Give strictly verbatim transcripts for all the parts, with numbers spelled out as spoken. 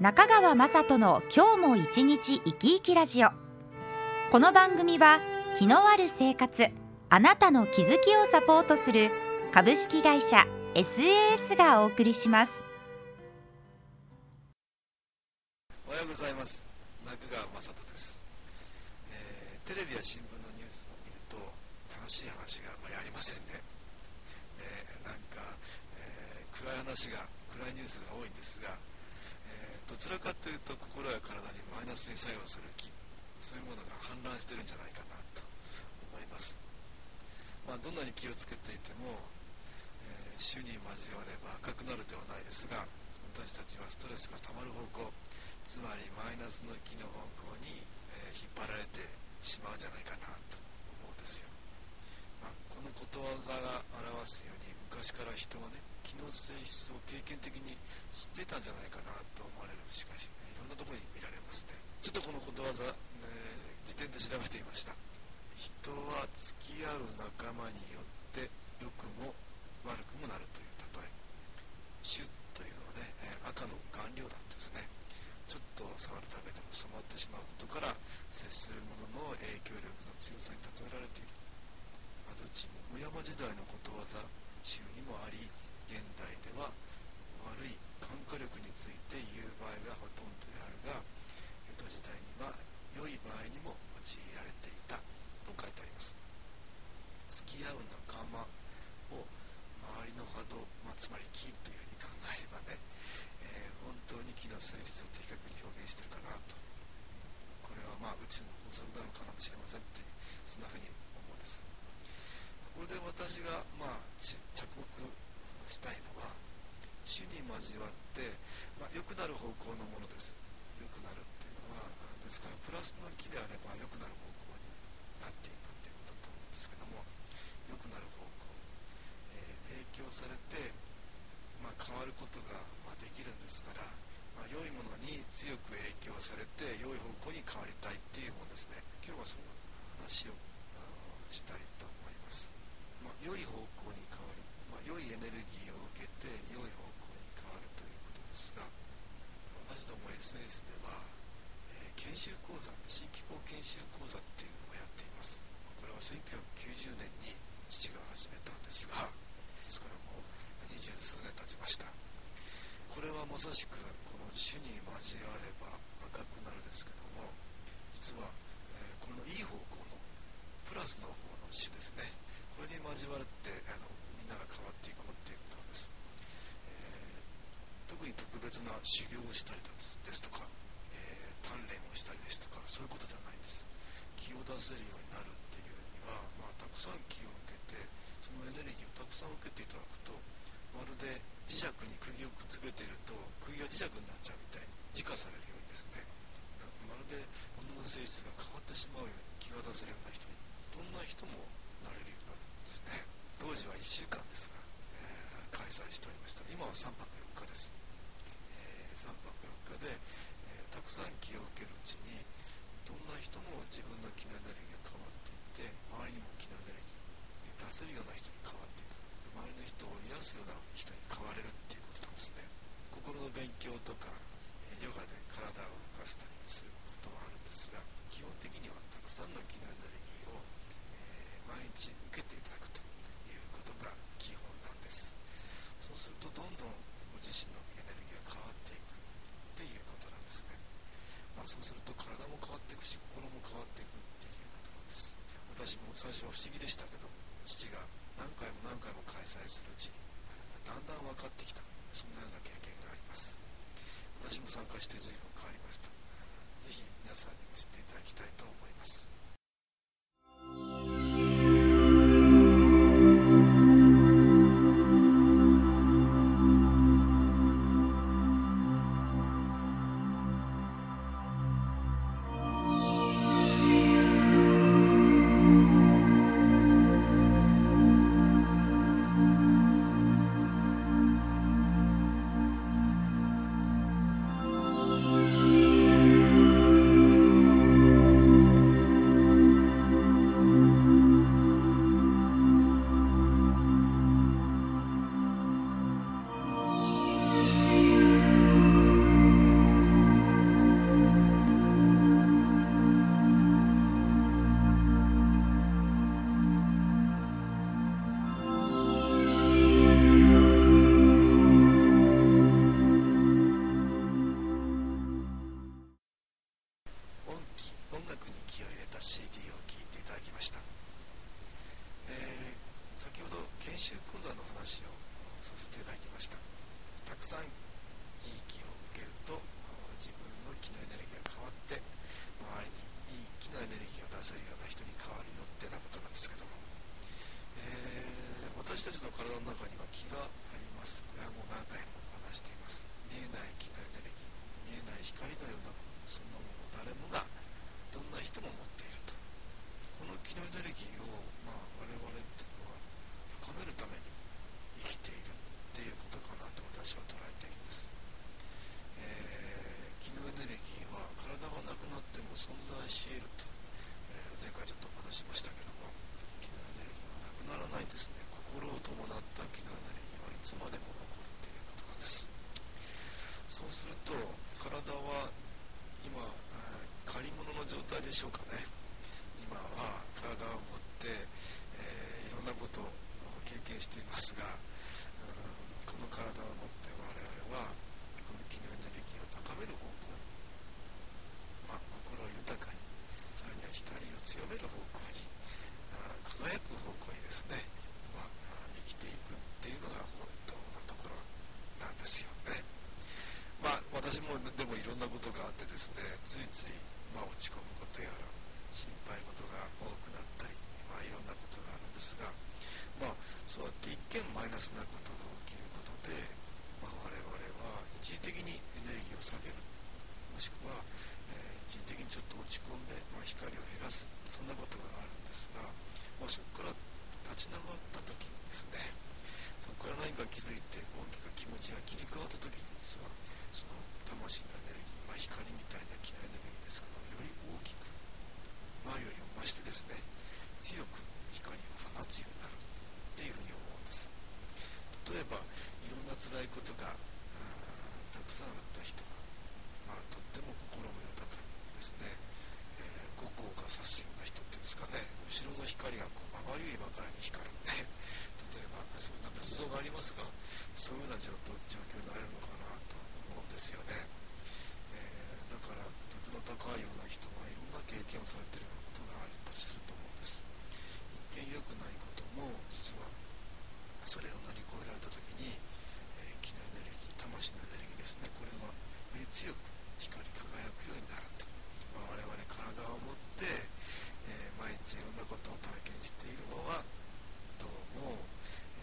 中川雅人の今日も一日生き生きラジオ。この番組は気のある生活、あなたの気づきをサポートする株式会社 エスエーエス がお送りします。おはようございます。中川雅人です。えー、テレビや新聞のニュースを見ると楽しい話があまりありませんね。えー、なんか、えー、暗い話が暗いニュースが多いんですが、どちらかというと心や体にマイナスに作用する気、そういうものが氾濫してるんじゃないかなと思います。まあ、どんなに気をつけていても、えー、主に交われば赤くなるではないですが、私たちはストレスがたまる方向、つまりマイナスの気の方向に、えー、引っ張られてしまうんじゃないかなと思うんですよ。まあ、このことわざが表すように昔から人はね、気の性質を経験的に知っていたんじゃないかなと思われる。しかし、ね、いろんなところに見られますね。ちょっとこのことわざ、えー、時点で調べてみました。人は付き合う仲間によって良くも悪くもなるという例え。朱というのはね、赤の顔料だったんですね。ちょっと触るだけでも染まってしまうことから、接するものの影響力の強さに例えられている。安土桃山時代のことわざ周にもあり、現代では悪い感化力について言う場合がほとんどであるが、江戸時代には良い場合にも用いられていたと書いてあります。付き合う仲間を周りの波動、まあ、つまり気というふうに考えればね、えー、本当に気の性質を的確に表現しているかなと、これはまあ宇宙の法則なのかもしれませんっていう、そんなふうに思うんです。ここで私が、まあ、着目したいのは、主に交わって、まあ、良くなる方向のものです。良くなるっていうのは、ですからプラスの気であれば良くなる方向になっていくっていうことだと思うんですけども、良くなる方向、えー、影響されて、まあ、変わることが、まあ、できるんですから、まあ、良いものに強く影響されて良い方向に変わりたいっていうものですね。今日はその話をしたいと思います。まあ、良い方向に変わる、まあ、良いエネルギーを受けて良い方向に変わるということですが、私ども エスエス では、えー、研修講座、新機構研修講座っていうのをやっています。これはせんきゅうひゃくきゅうじゅうねんに父が始めたんですが、ですからもう二十数年経ちました。これはまさしくこの主に交われば赤くなるですけども、実は、えー、この良い方向のプラスの方の主ですね、これに交わってあのみんなが変わっていこうということなんです。えー、特に特別な修行をしたりですとか、えー、鍛錬をしたりですとか、そういうことではないんです。気を出せるようになるっていうには、まあ、たくさん気を受けて、そのエネルギーをたくさん受けていただくと、まるで磁石に釘をくっつけていると釘が磁石になっちゃうみたいに磁化されるようにですね、まるで物の性質が変わってしまうように気が出せるような人に、どんな人もなれるようになるんですね。当時はいっしゅうかんですが、えー、開催しておりました。今はさんぱくよっかです。えー、さんぱくよっかで、えー、たくさん気を受けるうちに、どんな人も自分の気のエネルギーが変わっていって、周りにも気のエネルギーを出せるような人に変わっていく、周りの人を癒すような人に変われるっていうことなんですね。心の勉強とかヨガで体を動かしたりすることはあるんですが、基本的にはたくさんの気のエネルギーを、えー、毎日受けていただくとが基本なんです。そうするとどんどんご自身のエネルギーが変わっていくっていうことなんですね。まあ、そうすると体も変わっていくし、心も変わっていくっていうことなんです。私も最初は不思議でしたけど、父が何回も何回も開催するうちにだんだん分かってきた、そんなような経験があります。私も参加して随分変わりました。ぜひ皆さんにも知っていただきたいと思います。しましたけども、気のエネルギーはなくならないんですね。心を伴った気のエネルギーはいつまでも残るということなんです。そうすると体は今借り物の状態でしょうかね。今は体を持って、えー、いろんなことを経験していますが、うん、この体を持って我々はこの気のエネルギーを高める方向に、まあ、心を豊かに、さらには光を強める方向に、輝く方向にですね、まあ、生きていくっていうのが本当なところなんですよね。まあ、私もでもいろんなことがあってですね、ついつい、まあ、落ち込むことやら心配事が多くなったり、まあ、いろんなことがあるんですが、まあ、そうやって一見マイナスなことが起きることで、まあ、我々は一時的にエネルギーを下げる、もしくは、えー、一時的にちょっと落ち込んで、まあ、光を減らす、そんなことがあるんですが、まあ、そこから立ち直った時にですね、そこから何か気づいて大きく気持ちが切り替わった時に実はその魂のエネルギー、まあ、光みたいな気のエネルギーですけど、より大きく、前よりも増してですね、強く光を放つようになるっていうふうに思うんです。例えば、いろんな辛いことがたくさんあった人が、まあ、とっても心も豊かにですね、えー、五光が差すような人っていうんですかね、後ろの光がこうまばゆいばかりに光るね。例えば、そんな仏像がありますが、そういうような状況になれるのかなと。ですよね。えー、だから徳の高いような人はいろんな経験をされているようなことがあったりすると思うんです。一見良くないことも実はそれを乗り越えられたときに、えー、気のエネルギー、魂のエネルギーですね、これはより強く光り輝くようになると。まあ、我々体を持って、えー、毎日いろんなことを体験しているのはどうも、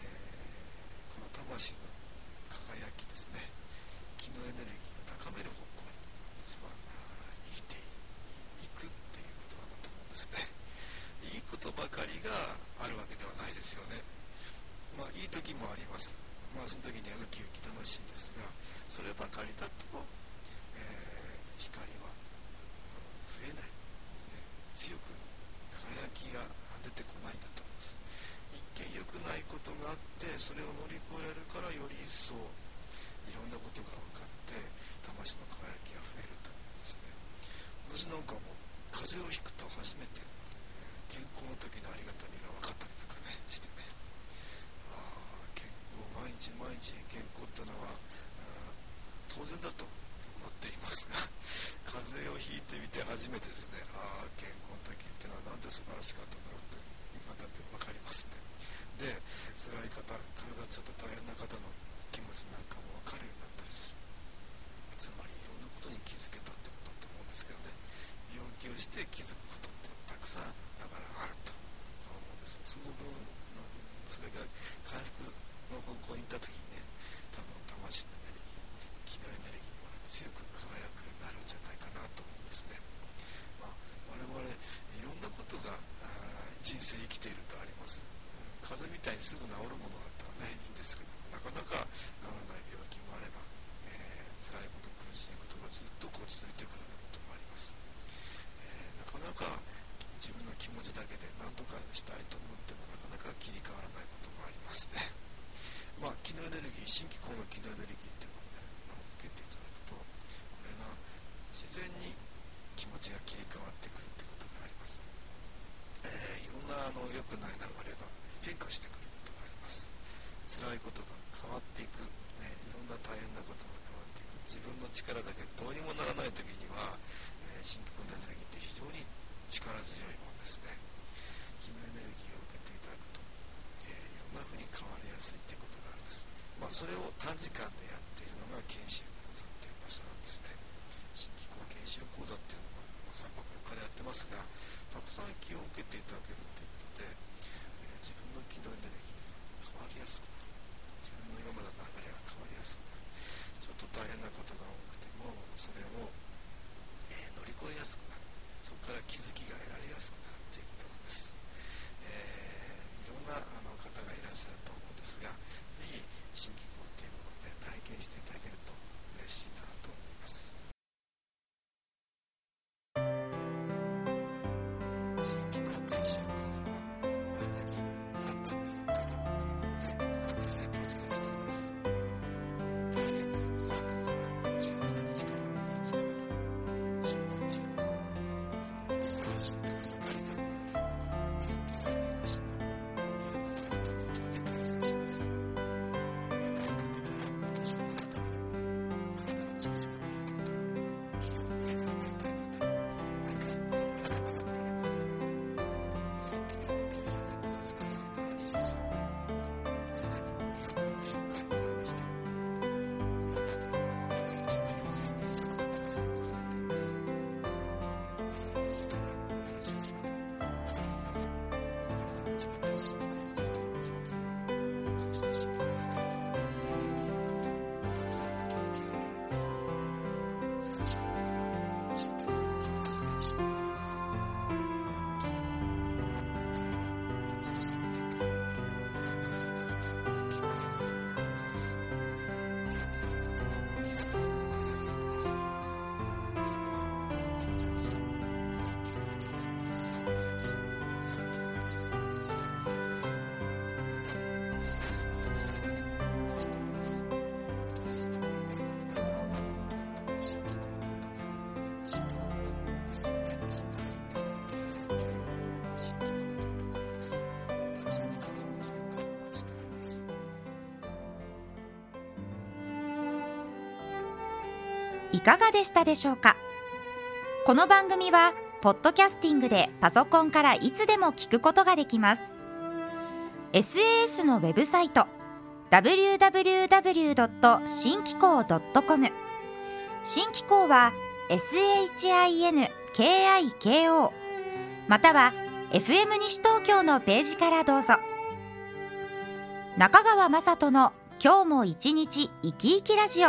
えー、この魂の輝きですね、気のエネルギーを高める方向に実は生きていくっていうことなんだと思うんですね。いいことばかりがあるわけではないですよね。まあいい時もあります。まあその時にはウキウキ楽しいんですが、そればかりだと、えー、光は増えない、ね、強く輝きが出てこないんだと思います。一見良くないことがあってそれを乗り越えられるからより一層いろんなことが分かって魂の輝きが増えるというんですね。私なんかも風邪をひくと初めて健康の時のありがたみが分かったりなんかねしてね、あ健康、毎日毎日健康ってのは当然だと思っていますが、風邪をひいてみて初めてですね、あ健康の時ってのはなんて素晴らしかったんだろうって今だって分かりますね。で、辛い方、体ちょっと大変な方の気持ちなんかも分かるようになったりする。つまりいろんなことに気づけたってことだと思うんですけどね。病気をして気づくことってたくさんだからあると思うんです。その分のそれが回復の方向にいたときにね、多分魂のエネルギー、気のエネルギーは強く輝くようになるんじゃないかなと思うんですね。まあ我々いろんなことが人生生きているとあります。風邪みたいにすぐ治るものだったらねいいんですけど。なかなか治らない病気もあれば、えー、辛いこと苦しいことがずっとこう続いてくるようなこともあります、えー、なかなか自分の気持ちだけで何とかしたいと思ってもなかなか切り替わらないこともありますね。まあ気のエネルギー、新機構の気のエネルギーっていうのを、ね、受けていただくとこれが自然に気持ちが切り替わってくるってことがあります、えー、いろんなあの良くない流れが変化してくることがあります。辛いことが変わっていく、ね、いろんな大変なことが変わっていく、自分の力だけどうにもならないときには、えー、新気候のエネルギーって非常に力強いものですね。気のエネルギーを受けていただくと、えー、いろんなふうに変わりやすいということがあるんです。まあ、それを短時間でやっているのが研修講座っていう場所なんですね。新気候研修講座っていうのは、まあ、さんぱくよっかでやってますが、たくさん気を受けていただけるということで、えー、自分の気のエネルギーが変わりやすく、今までの流れが変わりやすく、ちょっと大変なことが多くてもそれを、えー、乗り越えやすくなる、そこから気づきが得られやすくなるということなんです、えー、いろんなあの方がいらっしゃると思うんですが、ぜひ新気候というものを、ね、体験していただけるといかがでしたでしょうか。この番組はポッドキャスティングでパソコンからいつでも聞くことができます。 エスエーエス のウェブサイト ダブリューダブリューダブリュードットシンキコードットコム 新機構は シンキコー または エフエム 西東京のページからどうぞ。中川雅人の今日も一日生き生きラジオ。